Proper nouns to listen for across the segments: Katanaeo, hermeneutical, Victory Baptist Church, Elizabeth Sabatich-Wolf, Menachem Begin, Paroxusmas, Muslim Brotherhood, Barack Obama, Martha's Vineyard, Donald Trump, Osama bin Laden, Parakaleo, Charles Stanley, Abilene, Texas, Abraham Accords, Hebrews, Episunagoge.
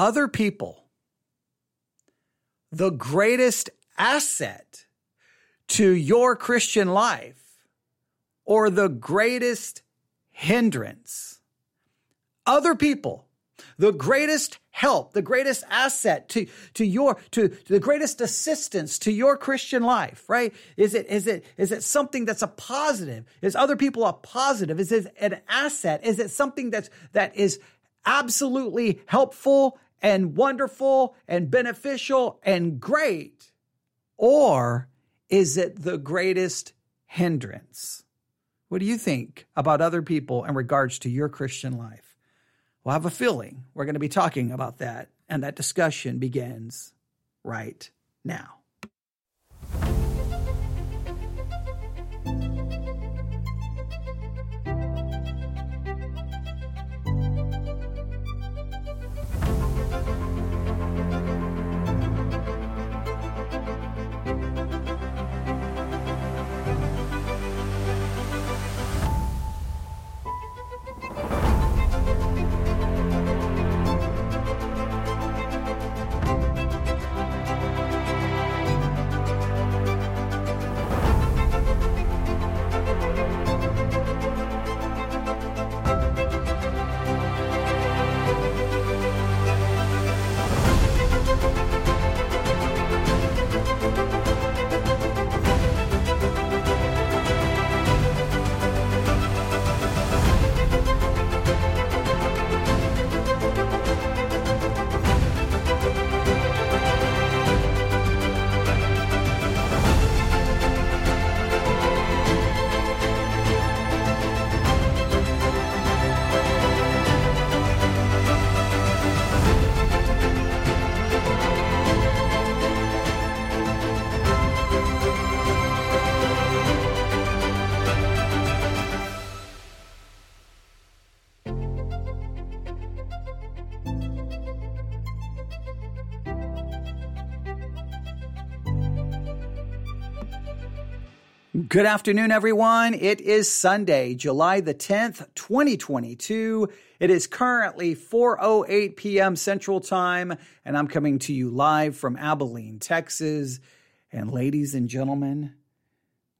other people, the greatest asset to your Christian life or the greatest hindrance. Other people, the greatest help, the greatest asset to the greatest assistance to your Christian life, right? Is it something that's a positive? Is other people a positive? Is it an asset? Is it something that is absolutely helpful and wonderful and beneficial and great? Or is it the greatest hindrance? What do you think about other people in regards to your Christian life? Well, I have a feeling we're going to be talking about that, and that discussion begins right now. Good afternoon, everyone. It is Sunday, July the 10th, 2022. It is currently 4:08 p.m. Central Time, and I'm coming to you live from Abilene, Texas. And ladies and gentlemen,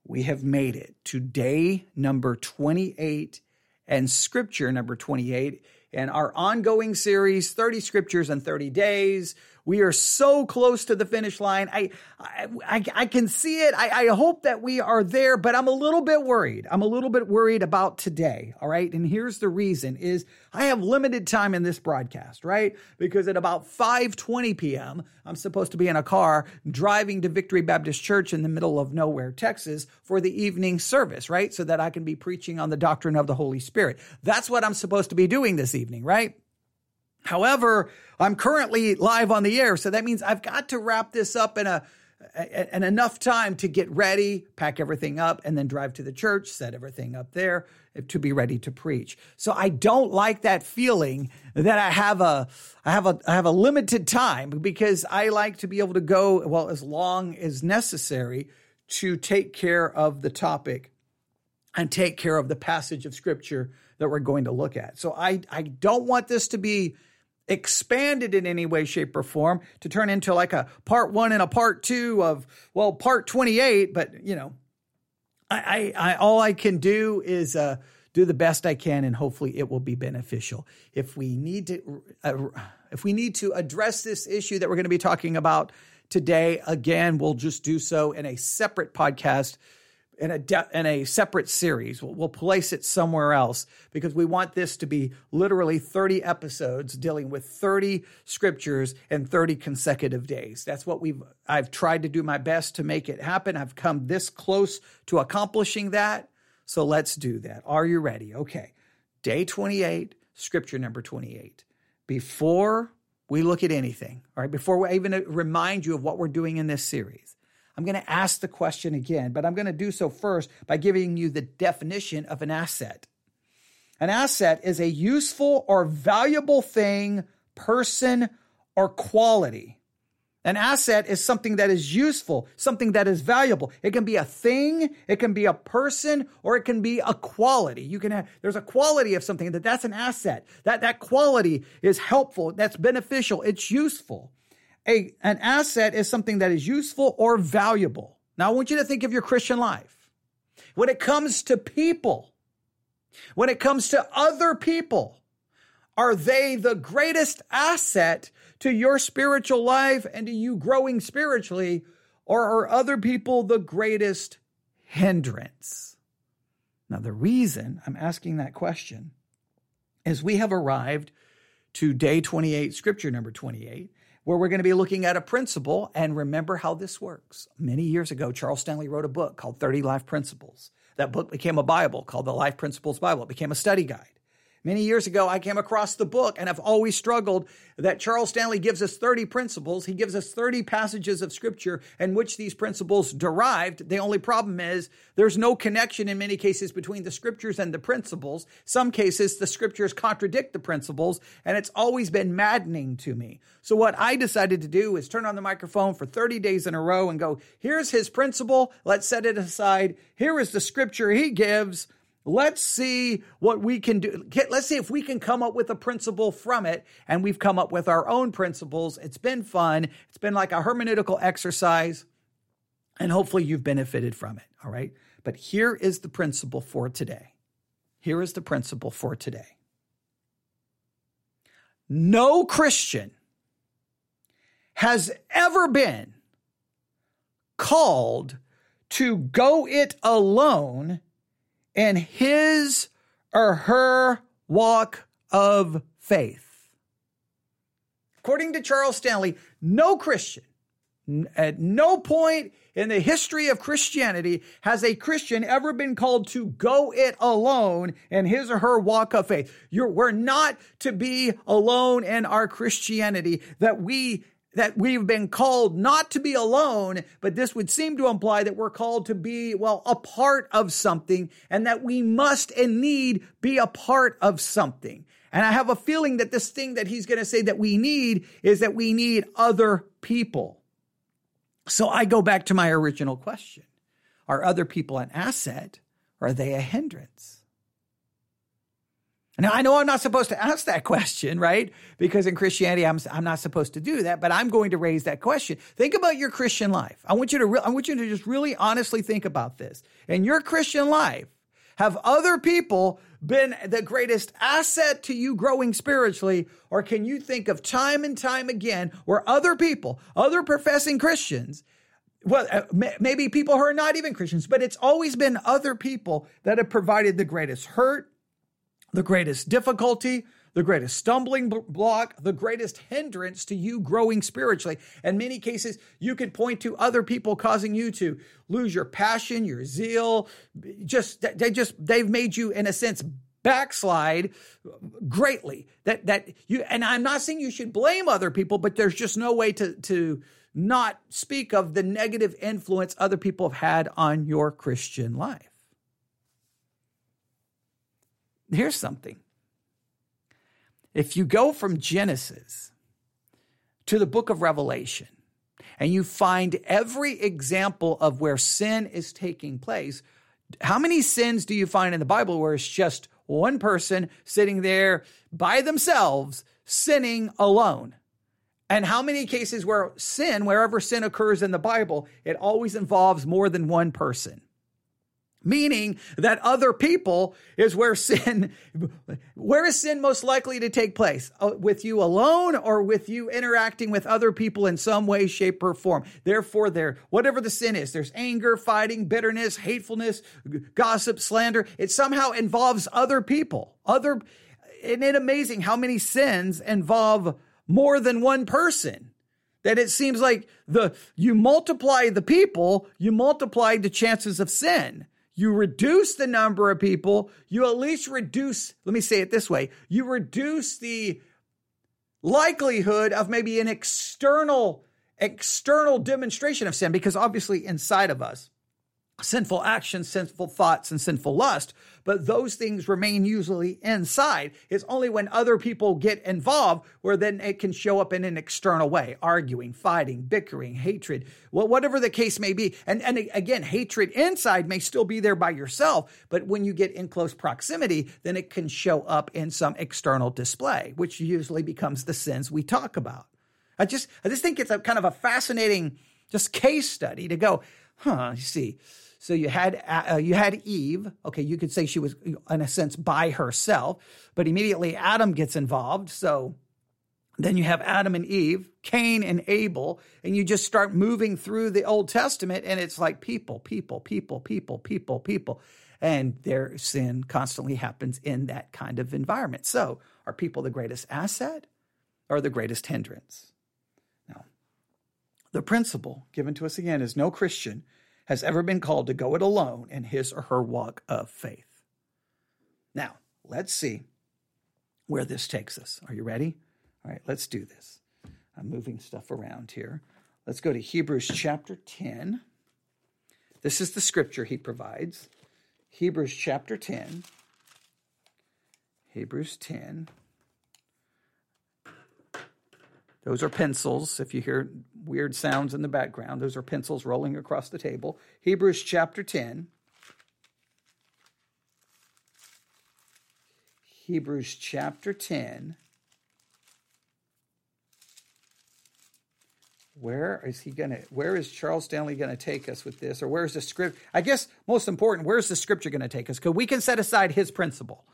we have made it to day number 28 and scripture number 28 in our ongoing series, 30 Scriptures in 30 Days. We are so close to the finish line. I can see it. I hope that we are there, but I'm a little bit worried. I'm a little bit worried about today, all right? And here's the reason is I have limited time in this broadcast, right? Because at about 5:20 p.m., I'm supposed to be in a car driving to Victory Baptist Church in the middle of nowhere, Texas, for the evening service, right? So that I can be preaching on the doctrine of the Holy Spirit. That's what I'm supposed to be doing this evening, right? However, I'm currently live on the air, so that means I've got to wrap this up in enough time to get ready, pack everything up, and then drive to the church, set everything up there to be ready to preach. So I don't like that feeling that I have a limited time, because I like to be able to go, well, as long as necessary to take care of the topic and take care of the passage of Scripture that we're going to look at. So I don't want this to be expanded in any way, shape, or form to turn into like a part one and a part two of, well, part 28. But, you know, I all I can do is do the best I can, and hopefully it will be beneficial. If we need to address this issue that we're going to be talking about today, again, we'll just do so in a separate podcast, in a separate series. We'll place it somewhere else, because we want this to be literally 30 episodes dealing with 30 scriptures in 30 consecutive days. That's what I've tried to do my best to make it happen. I've come this close to accomplishing that. So let's do that. Are you ready? Okay. Day 28, scripture number 28. Before we look at anything, all right, before we even remind you of what we're doing in this series, I'm going to ask the question again, but I'm going to do so first by giving you the definition of an asset. An asset is a useful or valuable thing, person, or quality An asset is something that is useful, something that is valuable. It can be a thing, it can be a person, or it can be a quality. You can have, there's a quality of something that's an asset. That quality is helpful, that's beneficial, it's useful. An asset is something that is useful or valuable. Now I want you to think of your Christian life. When it comes to people, when it comes to other people, are they the greatest asset to your spiritual life and to you growing spiritually, or are other people the greatest hindrance? Now, the reason I'm asking that question is we have arrived to day 28, scripture number 28, where we're going to be looking at a principle, and remember how this works. Many years ago, Charles Stanley wrote a book called 30 Life Principles. That book became a Bible called the Life Principles Bible. It became a study guide. Many years ago, I came across the book, and I've always struggled that Charles Stanley gives us 30 principles. He gives us 30 passages of scripture in which these principles derived. The only problem is there's no connection in many cases between the scriptures and the principles. Some cases, the scriptures contradict the principles, and it's always been maddening to me. So what I decided to do is turn on the microphone for 30 days in a row and go, here's his principle. Let's set it aside. Here is the scripture he gives. Let's see what we can do. Let's see if we can come up with a principle from it. And we've come up with our own principles. It's been fun. It's been like a hermeneutical exercise. And hopefully you've benefited from it. All right. But here is the principle for today. Here is the principle for today. No Christian has ever been called to go it alone in his or her walk of faith. According to Charles Stanley, no Christian, at no point in the history of Christianity has a Christian ever been called to go it alone in his or her walk of faith. We're not to be alone in our Christianity, that we've been called not to be alone, but this would seem to imply that we're called to be, well, a part of something, and that we must and need be a part of something. And I have a feeling that this thing that he's going to say that we need is that we need other people. So I go back to my original question. Are other people an asset, or are they a hindrance? Now, I know I'm not supposed to ask that question, right? Because in Christianity, I'm not supposed to do that, but I'm going to raise that question. Think about your Christian life. I want you to just really honestly think about this. In your Christian life, have other people been the greatest asset to you growing spiritually, or can you think of time and time again where other people, other professing Christians, well, maybe people who are not even Christians, but it's always been other people that have provided the greatest hurt, the greatest difficulty, the greatest stumbling block, the greatest hindrance to you growing spiritually. In many cases, you could point to other people causing you to lose your passion, your zeal. They've made you, in a sense, backslide greatly. And I'm not saying you should blame other people, but there's just no way to not speak of the negative influence other people have had on your Christian life. Here's something. If you go from Genesis to the book of Revelation, and you find every example of where sin is taking place, how many sins do you find in the Bible where it's just one person sitting there by themselves, sinning alone? And how many cases where sin, wherever sin occurs in the Bible, it always involves more than one person? Meaning that other people is where is sin most likely to take place? With you alone, or with you interacting with other people in some way, shape, or form? Therefore, whatever the sin is, there's anger, fighting, bitterness, hatefulness, gossip, slander. It somehow involves other people. Isn't it amazing how many sins involve more than one person? That it seems like you multiply the people, you multiply the chances of sin. You reduce the number of people, you at least reduce, let me say it this way, you reduce the likelihood of maybe an external demonstration of sin, because obviously inside of us, sinful actions, sinful thoughts, and sinful lust, but those things remain usually inside. It's only when other people get involved where then it can show up in an external way, arguing, fighting, bickering, hatred, well, whatever the case may be. And again, hatred inside may still be there by yourself, but when you get in close proximity, then it can show up in some external display, which usually becomes the sins we talk about. I just think it's a kind of a fascinating just case study to go, you see, so you had Eve. Okay, you could say she was, in a sense, by herself, but immediately Adam gets involved. So then you have Adam and Eve, Cain and Abel, and you just start moving through the Old Testament, and it's like people. And their sin constantly happens in that kind of environment. So are people the greatest asset or the greatest hindrance? The principle given to us again is no Christian has ever been called to go it alone in his or her walk of faith. Now, let's see where this takes us. Are you ready? All right, let's do this. I'm moving stuff around here. Let's go to Hebrews chapter 10. This is the scripture he provides. Hebrews chapter 10. Hebrews 10. Those are pencils. If you hear weird sounds in the background, those are pencils rolling across the table. Hebrews chapter 10. Hebrews chapter 10. Where is Charles Stanley going to take us with this? Or where's the script? I guess most important, where's the scripture going to take us? Because we can set aside his principle.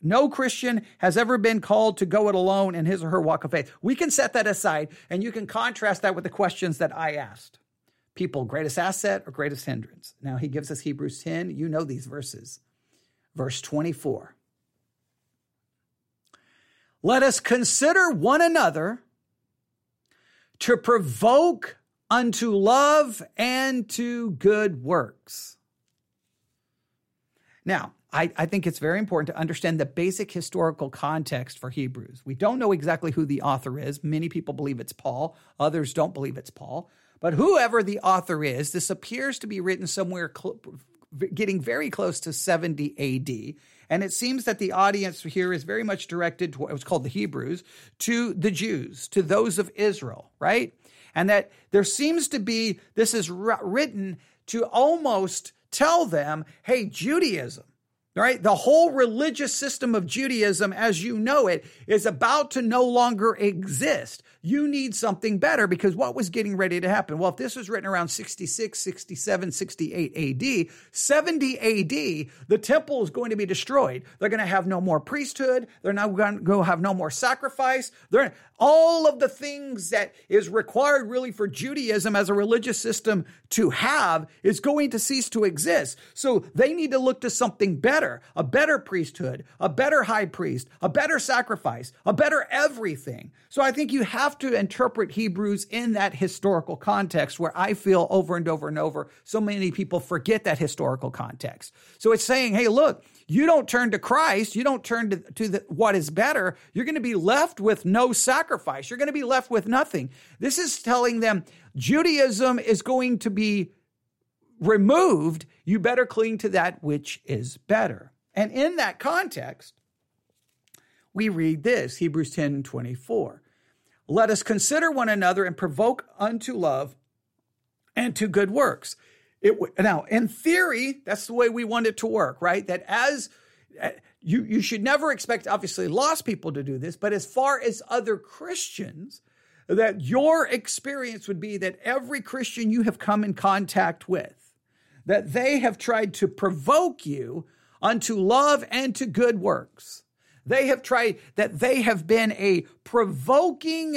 No Christian has ever been called to go it alone in his or her walk of faith. We can set that aside, and you can contrast that with the questions that I asked. People, greatest asset or greatest hindrance? Now, he gives us Hebrews 10. You know these verses. Verse 24. Let us consider one another to provoke unto love and to good works. Now, I think it's very important to understand the basic historical context for Hebrews. We don't know exactly who the author is. Many people believe it's Paul. Others don't believe it's Paul. But whoever the author is, this appears to be written somewhere getting very close to 70 AD. And it seems that the audience here is very much directed to what was called the Hebrews, to the Jews, to those of Israel, right? And that there seems to be, this is written to almost tell them, hey, Judaism, right? The whole religious system of Judaism, as you know it, is about to no longer exist. You need something better, because what was getting ready to happen? Well, if this was written around 66, 67, 68 AD, 70 AD, the temple is going to be destroyed. They're going to have no more priesthood. They're not going to have no more sacrifice. All of the things that is required really for Judaism as a religious system to have is going to cease to exist. So they need to look to something better, a better priesthood, a better high priest, a better sacrifice, a better everything. So I think you have to interpret Hebrews in that historical context, where I feel over and over and over, so many people forget that historical context. So it's saying, hey, look, you don't turn to Christ. You don't turn to what is better. You're going to be left with no sacrifice. You're going to be left with nothing. This is telling them Judaism is going to be removed. You better cling to that which is better. And in that context, we read this, Hebrews 10:24. Let us consider one another and provoke unto love and to good works. Now, in theory, that's the way we want it to work, right? That as you should never expect, obviously, lost people to do this, but as far as other Christians, that your experience would be that every Christian you have come in contact with, that they have tried to provoke you unto love and to good works. They have been a provoking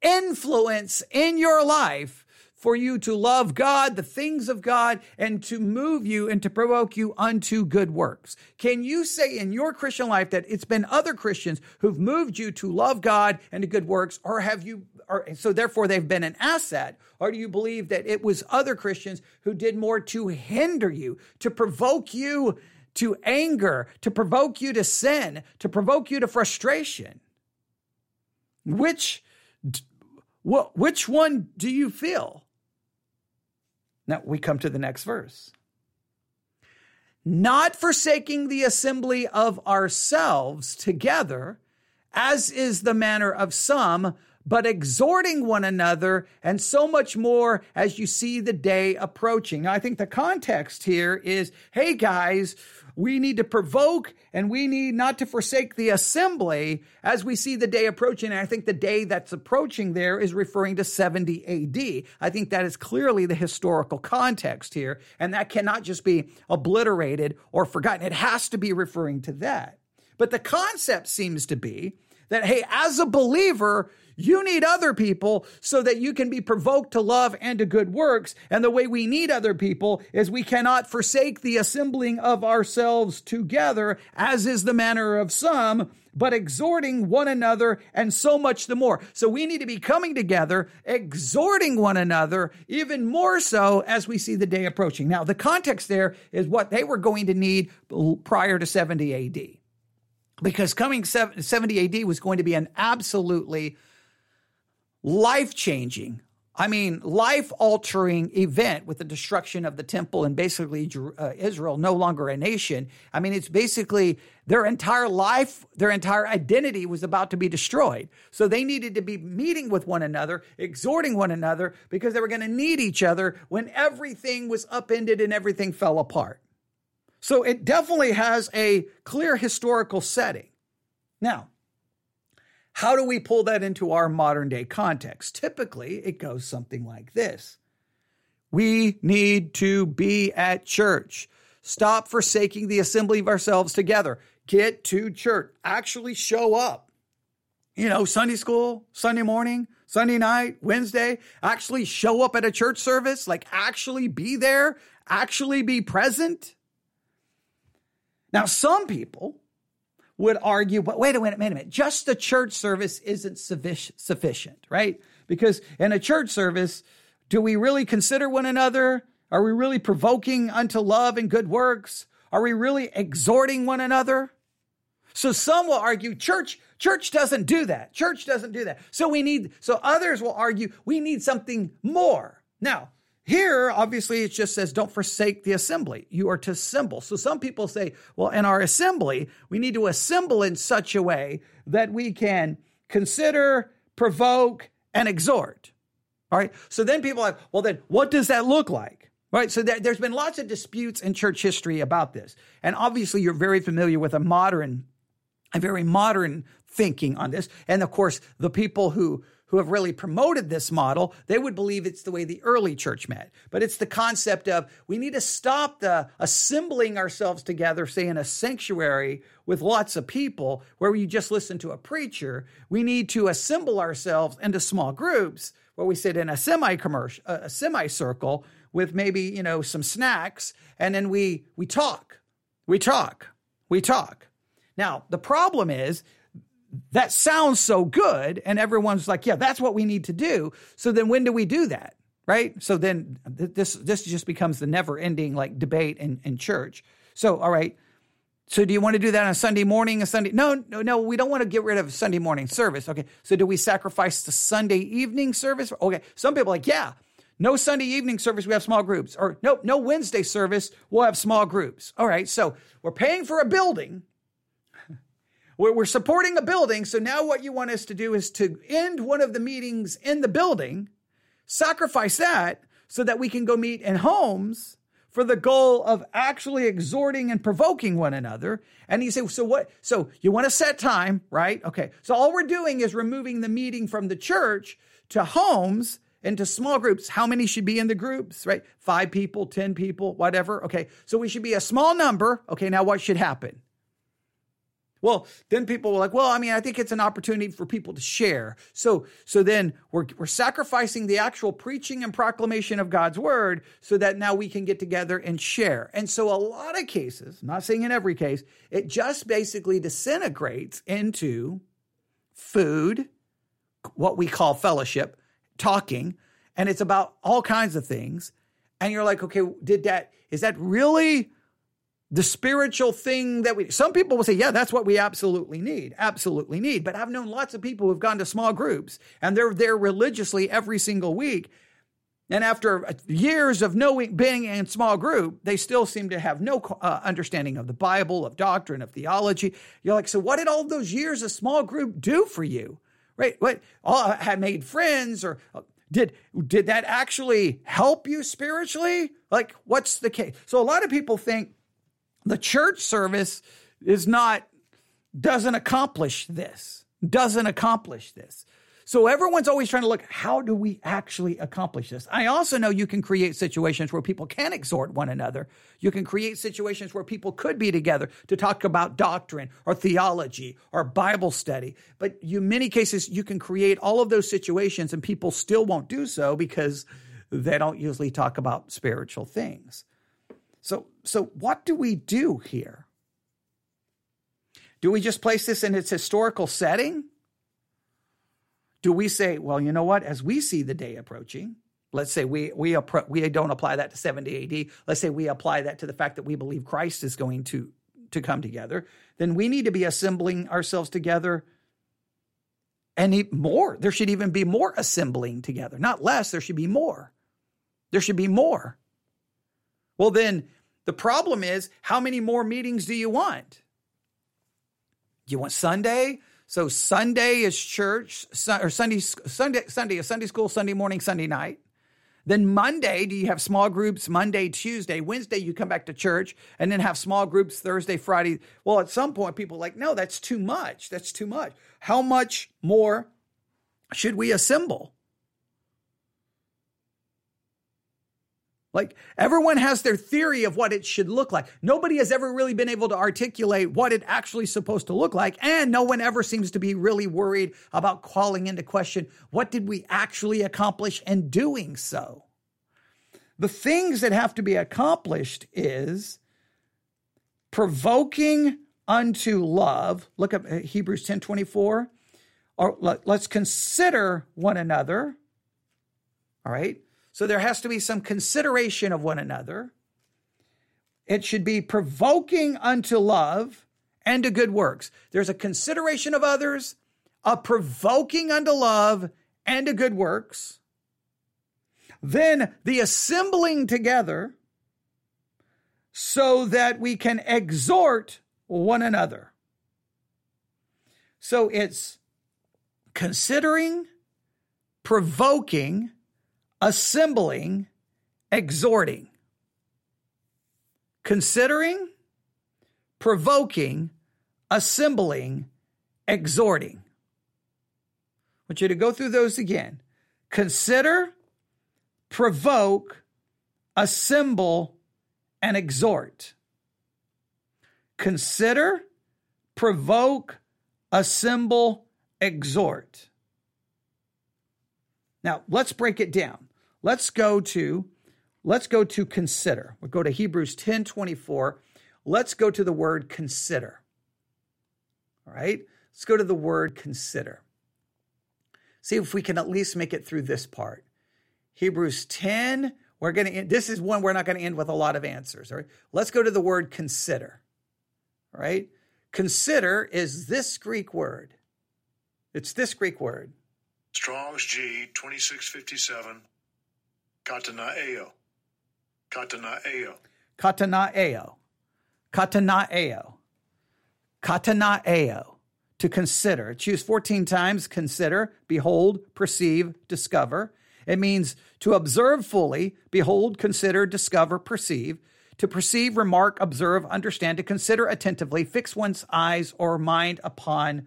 influence in your life for you to love God, the things of God, and to move you and to provoke you unto good works. Can you say in your Christian life that it's been other Christians who've moved you to love God and to good works, or have you, or so therefore they've been an asset? Or do you believe that it was other Christians who did more to hinder you, to provoke you to anger, to provoke you to sin, to provoke you to frustration? Which one do you feel? Now, we come to the next verse. not forsaking the assembly of ourselves together, as is the manner of some, but exhorting one another, and so much more as you see the day approaching. Now, I think the context here is, hey guys, we need to provoke and we need not to forsake the assembly as we see the day approaching. And I think the day that's approaching there is referring to 70 AD. I think that is clearly the historical context here, and that cannot just be obliterated or forgotten. It has to be referring to that. But the concept seems to be that, hey, as a believer, you need other people so that you can be provoked to love and to good works. And the way we need other people is we cannot forsake the assembling of ourselves together, as is the manner of some, but exhorting one another, and so much the more. So we need to be coming together, exhorting one another, even more so as we see the day approaching. Now, the context there is what they were going to need prior to 70 AD. Because coming 70 AD was going to be an absolutely life-changing, I mean, life-altering event with the destruction of the temple and basically Israel no longer a nation. I mean, it's basically their entire life, their entire identity was about to be destroyed. So they needed to be meeting with one another, exhorting one another, because they were going to need each other when everything was upended and everything fell apart. So it definitely has a clear historical setting. Now, how do we pull that into our modern day context? Typically, it goes something like this. We need to be at church. Stop forsaking the assembly of ourselves together. Get to church. Actually show up. You know, Sunday school, Sunday morning, Sunday night, Wednesday. Actually show up at a church service. Like actually be there. Actually be present. Now, some people would argue, but wait a minute, just the church service isn't sufficient, right? Because in a church service, do we really consider one another? Are we really provoking unto love and good works? Are we really exhorting one another? So some will argue church doesn't do that. Church doesn't do that. So others will argue we need something more. Now, here, obviously, it just says, don't forsake the assembly. You are to assemble. So some people say, well, in our assembly, we need to assemble in such a way that we can consider, provoke, and exhort. All right. So then people are like, well, then what does that look like? All right. So there's been lots of disputes in church history about this. And obviously, you're very familiar with a very modern thinking on this. And of course, the people who have really promoted this model, they would believe it's the way the early church met. But it's the concept of we need to stop the assembling ourselves together, say in a sanctuary with lots of people where you just listen to a preacher. We need to assemble ourselves into small groups where we sit in a semicircle with maybe, you know, some snacks, and then we talk. Now, the problem is, that sounds so good. And everyone's like, yeah, that's what we need to do. So then when do we do that? Right? So then this just becomes the never ending like debate in church. So, all right. So do you want to do that on a Sunday morning? No, we don't want to get rid of Sunday morning service. Okay. So do we sacrifice the Sunday evening service? Okay. Some people are like, yeah, no Sunday evening service. We have small groups. Or no Wednesday service. We'll have small groups. All right. So we're paying for a building. We're supporting a building, so now what you want us to do is to end one of the meetings in the building, sacrifice that so that we can go meet in homes for the goal of actually exhorting and provoking one another. And you say, so what? So you want to set time, right? Okay. So all we're doing is removing the meeting from the church to homes and to small groups. How many should be in the groups, right? 5 people, 10 people, whatever. Okay. So we should be a small number. Okay. Now what should happen? Well, then people were like, well, I mean, I think it's an opportunity for people to share. So then we're sacrificing the actual preaching and proclamation of God's word so that now we can get together and share. And so a lot of cases, I'm not saying in every case, it just basically disintegrates into food, what we call fellowship, talking, and it's about all kinds of things. And you're like, okay, is that really the spiritual thing that some people will say, yeah, that's what we absolutely need. But I've known lots of people who've gone to small groups and they're there religiously every single week. And after years of knowing, being in small group, they still seem to have no understanding of the Bible, of doctrine, of theology. You're like, so what did all those years of small group do for you? Right? What? Oh, I made friends, or did that actually help you spiritually? Like, what's the case? So a lot of people think the church service doesn't accomplish this. So everyone's always trying to look, how do we actually accomplish this? I also know you can create situations where people can exhort one another. You can create situations where people could be together to talk about doctrine or theology or Bible study. But in many cases, you can create all of those situations and people still won't do so because they don't usually talk about spiritual things. So what do we do here? Do we just place this in its historical setting? Do we say, well, you know what, as we see the day approaching, let's say we don't apply that to 70 AD. Let's say we apply that to the fact that we believe Christ is going to come together. Then we need to be assembling ourselves together, and even more. There should even be more assembling together, not less. There should be more. There should be more. Well, then the problem is, how many more meetings do you want? You want Sunday? So Sunday is church, or Sunday is Sunday school, Sunday morning, Sunday night. Then Monday, do you have small groups? Monday, Tuesday, Wednesday, you come back to church, and then have small groups Thursday, Friday. Well, at some point, people are like, no, that's too much. That's too much. How much more should we assemble? Like, everyone has their theory of what it should look like. Nobody has ever really been able to articulate what it actually is supposed to look like, and no one ever seems to be really worried about calling into question, what did we actually accomplish in doing so? The things that have to be accomplished is provoking unto love. Look up Hebrews 10:24. Or let's consider one another. All right? So there has to be some consideration of one another. It should be provoking unto love and to good works. There's a consideration of others, a provoking unto love and to good works. Then the assembling together so that we can exhort one another. So it's considering, provoking, assembling, exhorting, considering, provoking, assembling, exhorting. I want you to go through those again. Consider, provoke, assemble, and exhort. Consider, provoke, assemble, exhort. Now, let's break it down. Let's go to consider. We'll go to Hebrews 10:24. Let's go to the word consider. All right? Let's go to the word consider. See if we can at least make it through this part. Hebrews 10, we're going to end. This is one we're not going to end with a lot of answers, all right? Let's go to the word consider. All right? Consider is this Greek word. It's this Greek word. Strong's G 2657. Katanaeo. To consider. It's used 14 times. Consider, behold, perceive, discover. It means to observe fully, behold, consider, discover, perceive. To perceive, remark, observe, understand. To consider attentively, fix one's eyes or mind upon.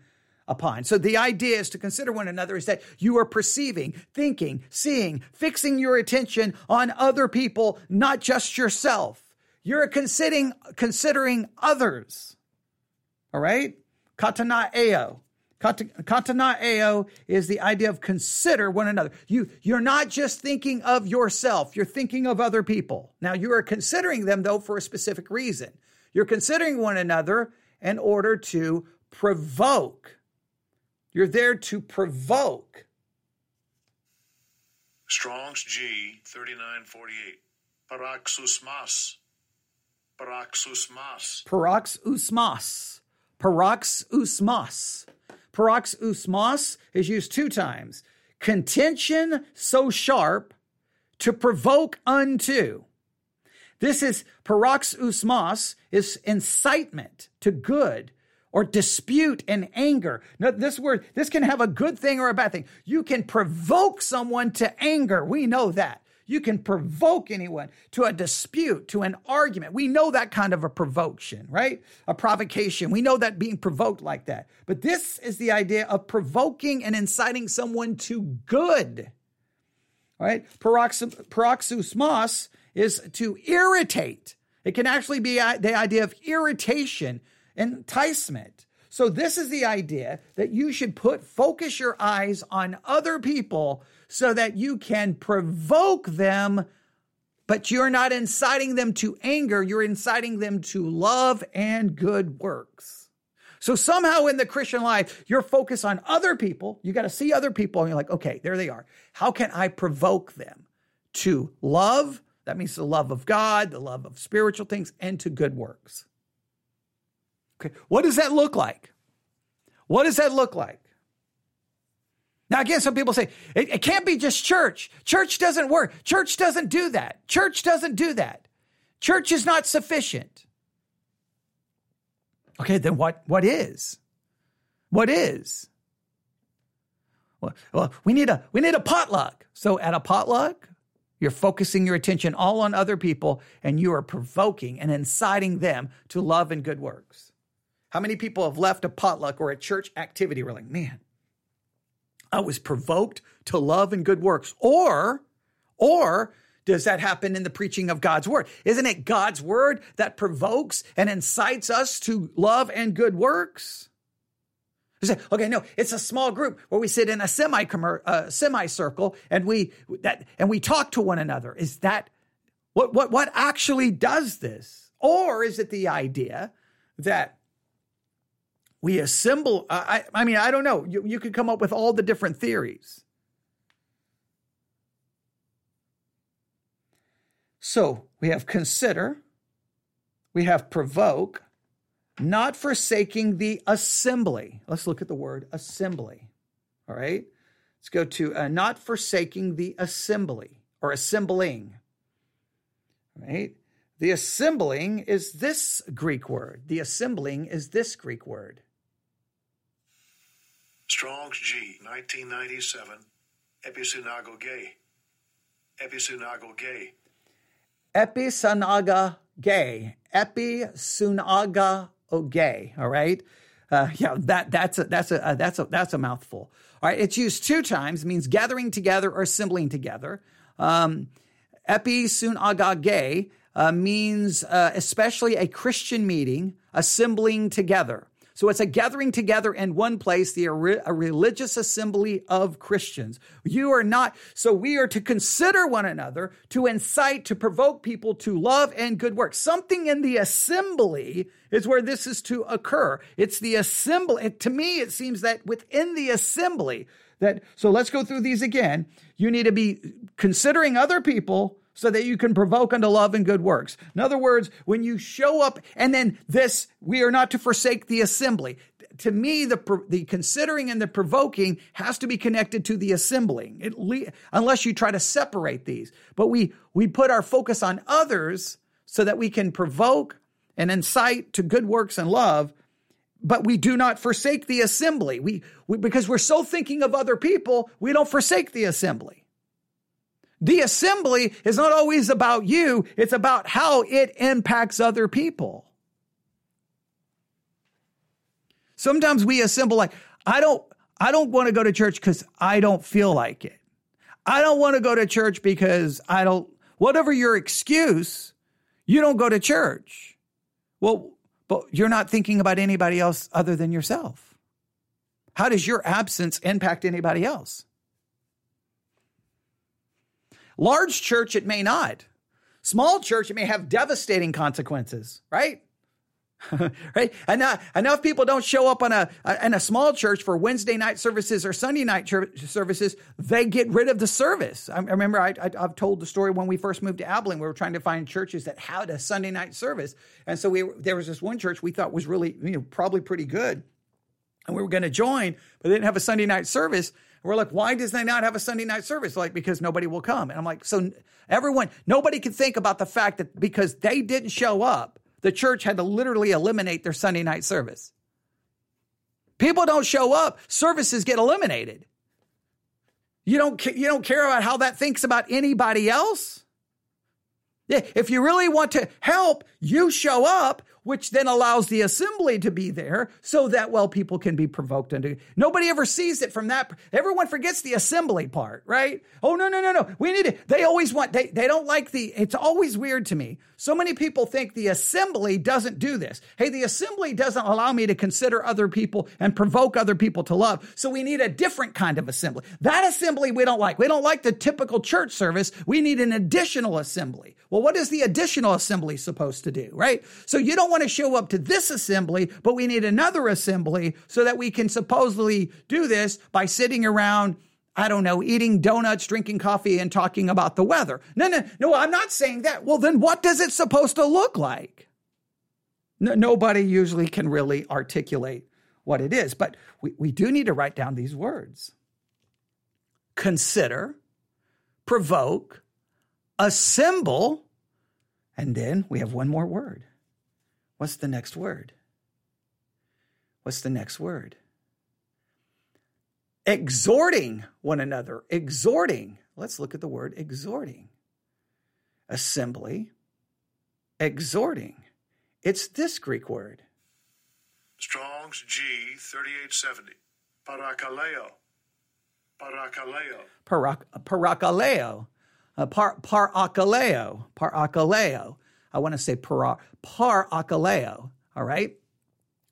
So the idea is to consider one another is that you are perceiving, thinking, seeing, fixing your attention on other people, not just yourself. You're considering others. All right? Katanaeo. Katanaeo is the idea of consider one another. You're not just thinking of yourself. You're thinking of other people. Now, you are considering them, though, for a specific reason. You're considering one another in order to provoke. You're there to provoke. Strong's G 3948. Paroxusmas. Paroxusmas is used two times. Contention so sharp to provoke unto. This is paroxusmas, is incitement to good, or dispute and anger. Now, this word, this can have a good thing or a bad thing. You can provoke someone to anger. We know that. You can provoke anyone to a dispute, to an argument. We know that kind of a provocation, right? A provocation. We know that being provoked like that. But this is the idea of provoking and inciting someone to good, all right? Paroxusmos is to irritate. It can actually be the idea of irritation, enticement. So this is the idea that you should focus your eyes on other people so that you can provoke them, but you're not inciting them to anger. You're inciting them to love and good works. So somehow in the Christian life, you're focused on other people. You got to see other people and you're like, okay, there they are. How can I provoke them to love? That means the love of God, the love of spiritual things, and to good works. Okay, what does that look like? What does that look like? Now, again, some people say, it can't be just church. Church doesn't work. Church doesn't do that. Church doesn't do that. Church is not sufficient. Okay, then what is? What is? Well, we need a potluck. So at a potluck, you're focusing your attention all on other people, and you are provoking and inciting them to love and good works. How many people have left a potluck or a church activity where like, man, I was provoked to love and good works? Or does that happen in the preaching of God's word? Isn't it God's word that provokes and incites us to love and good works? Okay, no, it's a small group where we sit in a semicircle and we talk to one another. Is that what actually does this? Or is it the idea that we assemble? I mean, I don't know. You could come up with all the different theories. So we have consider, we have provoke, not forsaking the assembly. Let's look at the word assembly, all right? Let's go to not forsaking the assembly or assembling, all right? The assembling is this Greek word. Strong's G, 1997, Episunagoge. Okay, all right. That's a mouthful. All right, it's used two times. It means gathering together or assembling together. Episunagoge means especially a Christian meeting, assembling together. So it's a gathering together in one place, a religious assembly of Christians. We are to consider one another, to incite, to provoke people to love and good works. Something in the assembly is where this is to occur. It's the assembly. To me, it seems that within the assembly, so let's go through these again. You need to be considering other people so that you can provoke unto love and good works. In other words, when you show up, and then this, we are not to forsake the assembly. To me, the considering and the provoking has to be connected to the assembling, unless you try to separate these. But we put our focus on others so that we can provoke and incite to good works and love, but we do not forsake the assembly. We because we're so thinking of other people, we don't forsake the assembly. The assembly is not always about you. It's about how it impacts other people. Sometimes we assemble like, I don't want to go to church because I don't feel like it. I don't want to go to church because whatever your excuse, you don't go to church. Well, but you're not thinking about anybody else other than yourself. How does your absence impact anybody else? Large church, it may not. Small church, it may have devastating consequences, right? Right? Enough people don't show up in a small church for Wednesday night services or Sunday night services. They get rid of the service. I remember I've told the story when we first moved to Abilene. We were trying to find churches that had a Sunday night service, and so there was this one church we thought was really, probably pretty good, and we were going to join, but they didn't have a Sunday night service. we're like, why does they not have a Sunday night service? Like, because nobody will come. And I'm like, so everyone, nobody can think about the fact that because they didn't show up, the church had to literally eliminate their Sunday night service. People don't show up, services get eliminated. You don't care about how that thinks about anybody else. If you really want to help, you show up, which then allows the assembly to be there so that, well, people can be provoked into. Nobody ever sees it from that. Everyone forgets the assembly part, right? Oh, no. We need it. They always want, they don't like the, it's always weird to me. So many people think the assembly doesn't do this. Hey, the assembly doesn't allow me to consider other people and provoke other people to love. So we need a different kind of assembly. That assembly we don't like. We don't like the typical church service. We need an additional assembly. Well, what is the additional assembly supposed to do, right? So you don't want to show up to this assembly, but we need another assembly so that we can supposedly do this by sitting around, I don't know, eating donuts, drinking coffee, and talking about the weather. No, I'm not saying that. Well, then what does it supposed to look like? Nobody usually can really articulate what it is, but we do need to write down these words. Consider, provoke, assemble, and then we have one more word. What's the next word? What's the next word? Exhorting one another. Exhorting. Let's look at the word exhorting. Assembly. Exhorting. It's this Greek word. Strong's G 3870. Parakaleo. Parakaleo. Parakaleo. Parakaleo. Parakaleo. I want to say parakaleo, all right?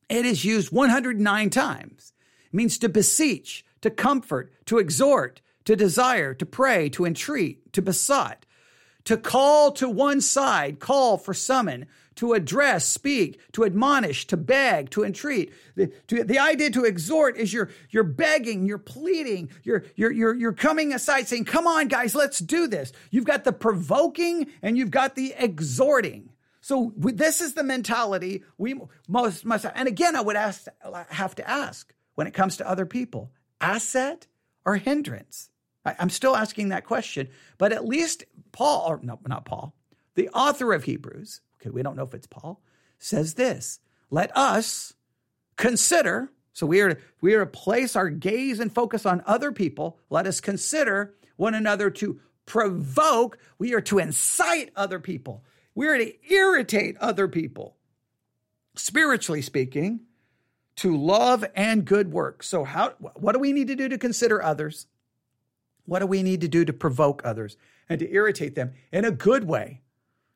It is used 109 times. It means to beseech, to comfort, to exhort, to desire, to pray, to entreat, to besought, to call to one side, call for summon, to address, speak, to admonish, to beg, to entreat. The idea to exhort is you're begging, you're pleading, you're coming aside saying, come on, guys, let's do this. You've got the provoking and you've got the exhorting. So this is the mentality we must have. And again, I would have to ask when it comes to other people, asset or hindrance? I'm still asking that question, but at least Paul, or no, not Paul, the author of Hebrews, okay, we don't know if it's Paul, says this, let us consider, so we are to place our gaze and focus on other people, let us consider one another to provoke, we are to incite other people, we are to irritate other people, spiritually speaking, to love and good work. So what do we need to do to consider others? What do we need to do to provoke others and to irritate them in a good way?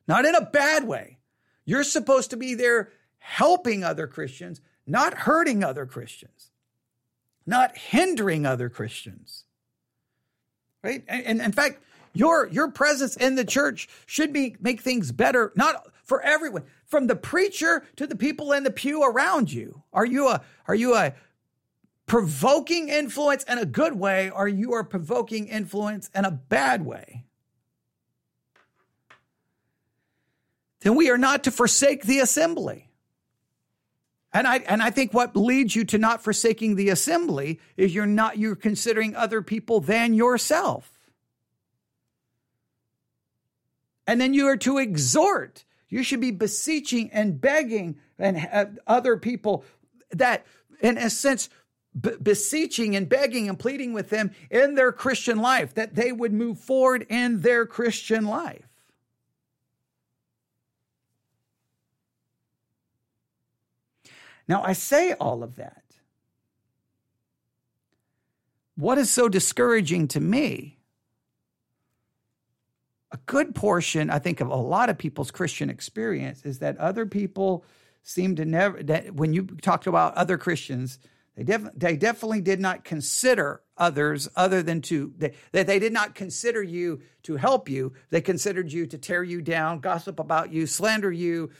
Not in a bad way. You're supposed to be there helping other Christians, not hurting other Christians, not hindering other Christians, right? And in fact, your presence in the church should make things better, not for everyone, from the preacher to the people in the pew around you. Are you a provoking influence in a good way, or you are provoking influence in a bad way? Then we are not to forsake the assembly. And I think what leads you to not forsaking the assembly is you're considering other people than yourself. And then you are to exhort. You should be beseeching and begging and other people that, in a sense, beseeching and begging and pleading with them in their Christian life, that they would move forward in their Christian life. Now, I say all of that. What is so discouraging to me, a good portion, I think, of a lot of people's Christian experience is that other people seem to never, that when you talked about other Christians, they definitely did not consider others other than they did not consider you to help you. They considered you to tear you down, gossip about you, slander you,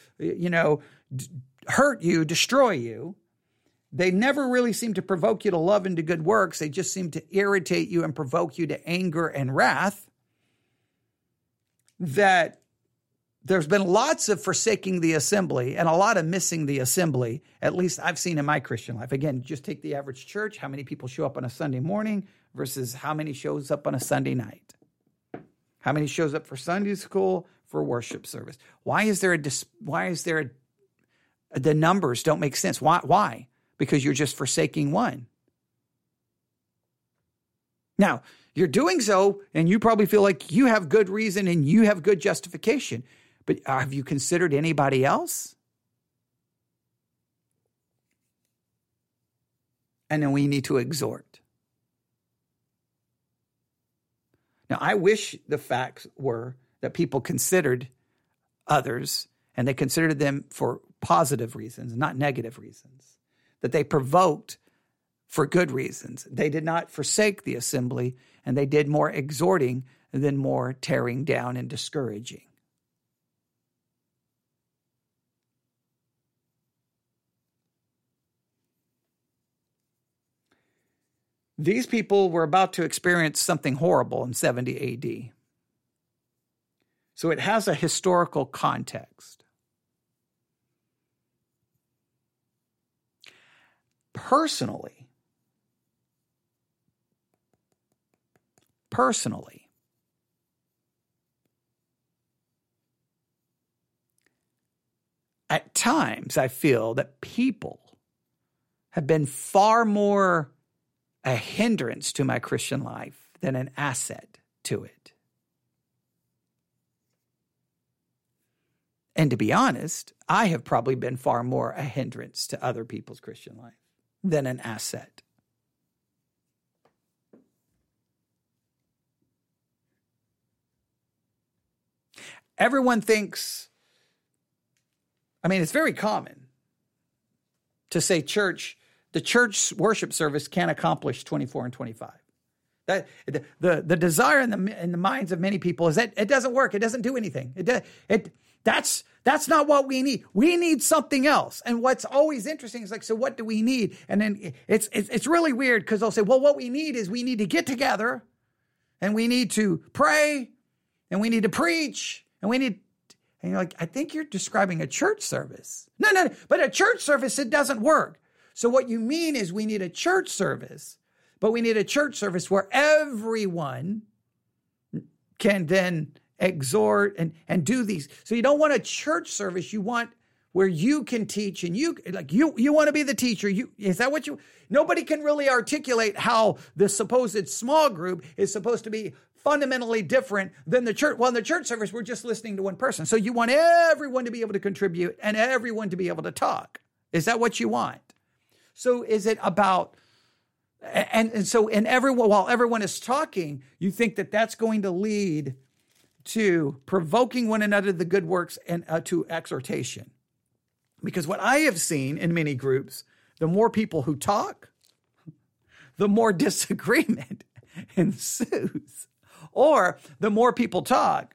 hurt you, destroy you. They never really seem to provoke you to love and to good works. They just seem to irritate you and provoke you to anger and wrath. That there's been lots of forsaking the assembly and a lot of missing the assembly, at least I've seen in my Christian life. Again, just take the average church, how many people show up on a Sunday morning versus how many shows up on a Sunday night. How many shows up for Sunday school, for worship service? Why is there the numbers don't make sense? Why? Because you're just forsaking one. Now, you're doing so, and you probably feel like you have good reason and you have good justification. But have you considered anybody else? And then we need to exhort. Now, I wish the facts were that people considered others and they considered them for positive reasons, not negative reasons, that they provoked for good reasons. They did not forsake the assembly, and they did more exhorting than more tearing down and discouraging. These people were about to experience something horrible in 70 AD. So it has a historical context. Personally, at times I feel that people have been far more a hindrance to my Christian life than an asset to it. And to be honest, I have probably been far more a hindrance to other people's Christian life than an asset. Everyone thinks, it's very common to say the church worship service can't accomplish 24 and 25. That the desire in the minds of many people is that it doesn't work. It doesn't do anything. That's not what we need. We need something else. And what's always interesting is so what do we need? And then it's really weird because they'll say, well, what we need is we need to get together and we need to pray and we need to preach and we need. And you're like, I think you're describing a church service. No, but a church service, it doesn't work. So what you mean is we need a church service, but we need a church service where everyone can then exhort and do these. So you don't want a church service. You want where you can teach and you want to be the teacher. Is that what you? Nobody can really articulate how the supposed small group is supposed to be fundamentally different than the church. Well, in the church service, we're just listening to one person. So you want everyone to be able to contribute and everyone to be able to talk. Is that what you want? So is it about, while everyone is talking, you think that that's going to lead to provoking one another to good works and to exhortation. Because what I have seen in many groups, the more people who talk, the more disagreement ensues. Or the more people talk,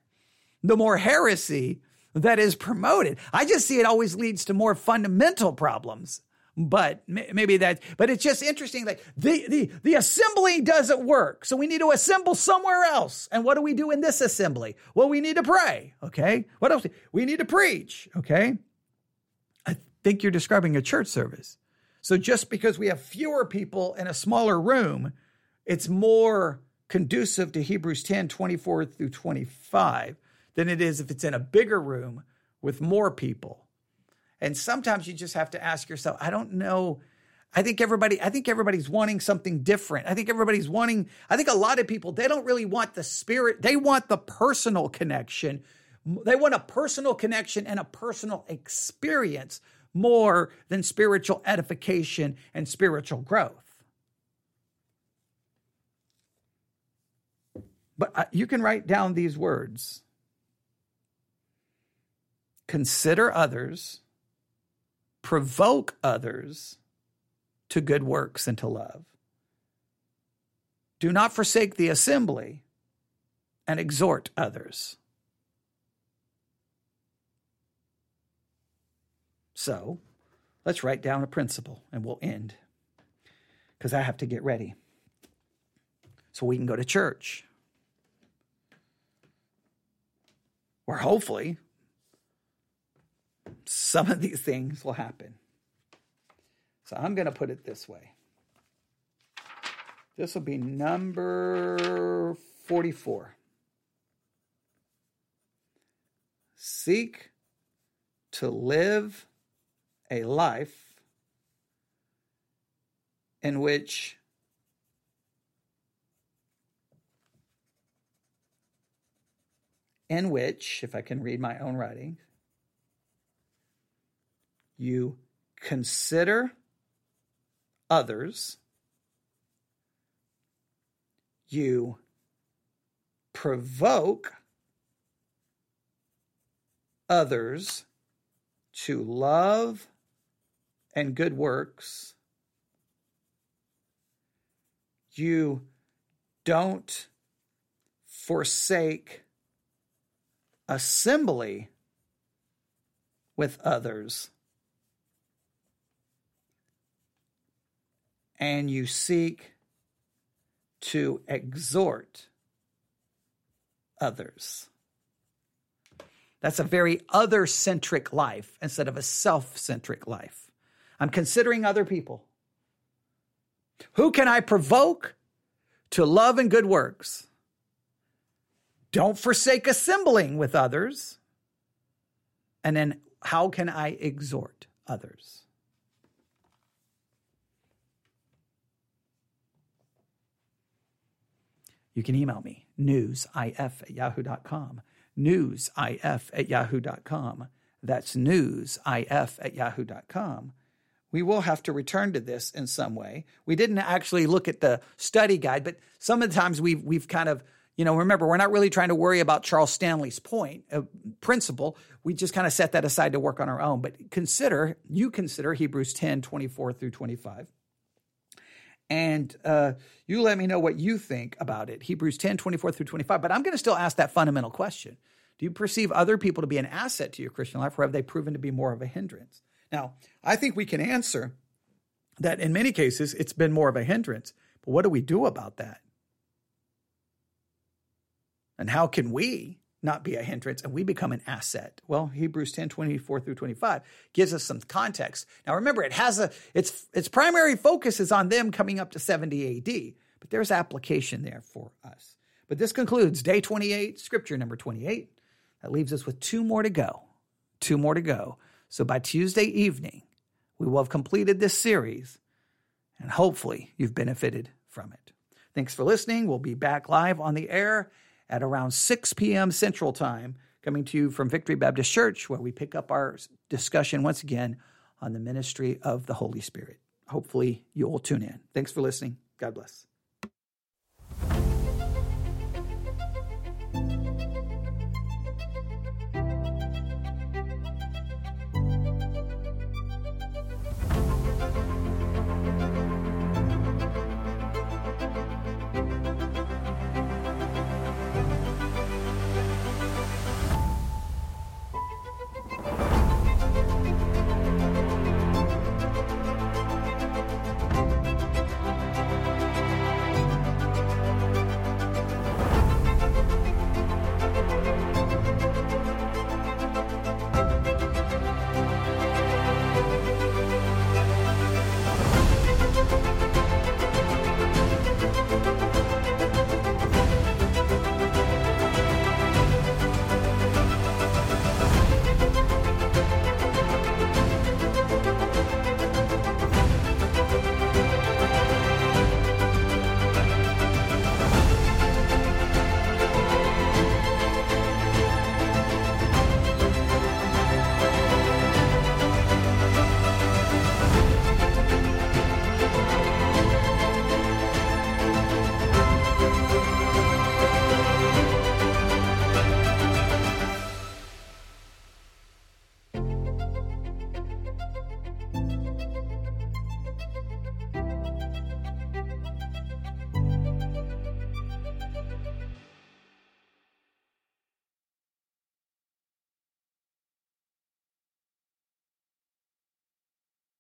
the more heresy that is promoted. I just see it always leads to more fundamental problems. But maybe but it's just interesting that the assembly doesn't work. So we need to assemble somewhere else. And what do we do in this assembly? Well, we need to pray. Okay. What else? We need to preach. Okay. I think you're describing a church service. So just because we have fewer people in a smaller room, it's more conducive to Hebrews 10:24 through 25 than it is if it's in a bigger room with more people. And sometimes you just have to ask yourself, I don't know. I think everybody's wanting something different. I think a lot of people, they don't really want the spirit. They want the personal connection. They want a personal connection and a personal experience more than spiritual edification and spiritual growth. But you can write down these words. Consider others. Provoke others to good works and to love. Do not forsake the assembly and exhort others. So let's write down a principle and we'll end because I have to get ready so we can go to church where hopefully some of these things will happen. So I'm going to put it this way. This will be number 44. Seek to live a life in which if I can read my own writing, you consider others, you provoke others to love and good works, you don't forsake assembly with others, and you seek to exhort others. That's a very other-centric life instead of a self-centric life. I'm considering other people. Who can I provoke to love and good works? Don't forsake assembling with others. And then how can I exhort others? You can email me, newsif@yahoo.com. newsif@yahoo.com. That's newsif@yahoo.com. We will have to return to this in some way. We didn't actually look at the study guide, but some of the times we've kind of, remember, we're not really trying to worry about Charles Stanley's principle. We just kind of set that aside to work on our own. But consider Hebrews 10:24-25. And you let me know what you think about it. Hebrews 10:24-25. But I'm going to still ask that fundamental question. Do you perceive other people to be an asset to your Christian life, or have they proven to be more of a hindrance? Now, I think we can answer that in many cases it's been more of a hindrance. But what do we do about that? And how can we not be a hindrance and we become an asset? Well, Hebrews 10:24-25 gives us some context. Now, remember, it has its primary focus is on them coming up to 70 AD, but there's application there for us. But this concludes day 28, scripture number 28. That leaves us with two more to go. So by Tuesday evening, we will have completed this series, and hopefully you've benefited from it. Thanks for listening. We'll be back live on the air at around 6 p.m. Central Time, coming to you from Victory Baptist Church, where we pick up our discussion once again on the ministry of the Holy Spirit. Hopefully you will tune in. Thanks for listening. God bless.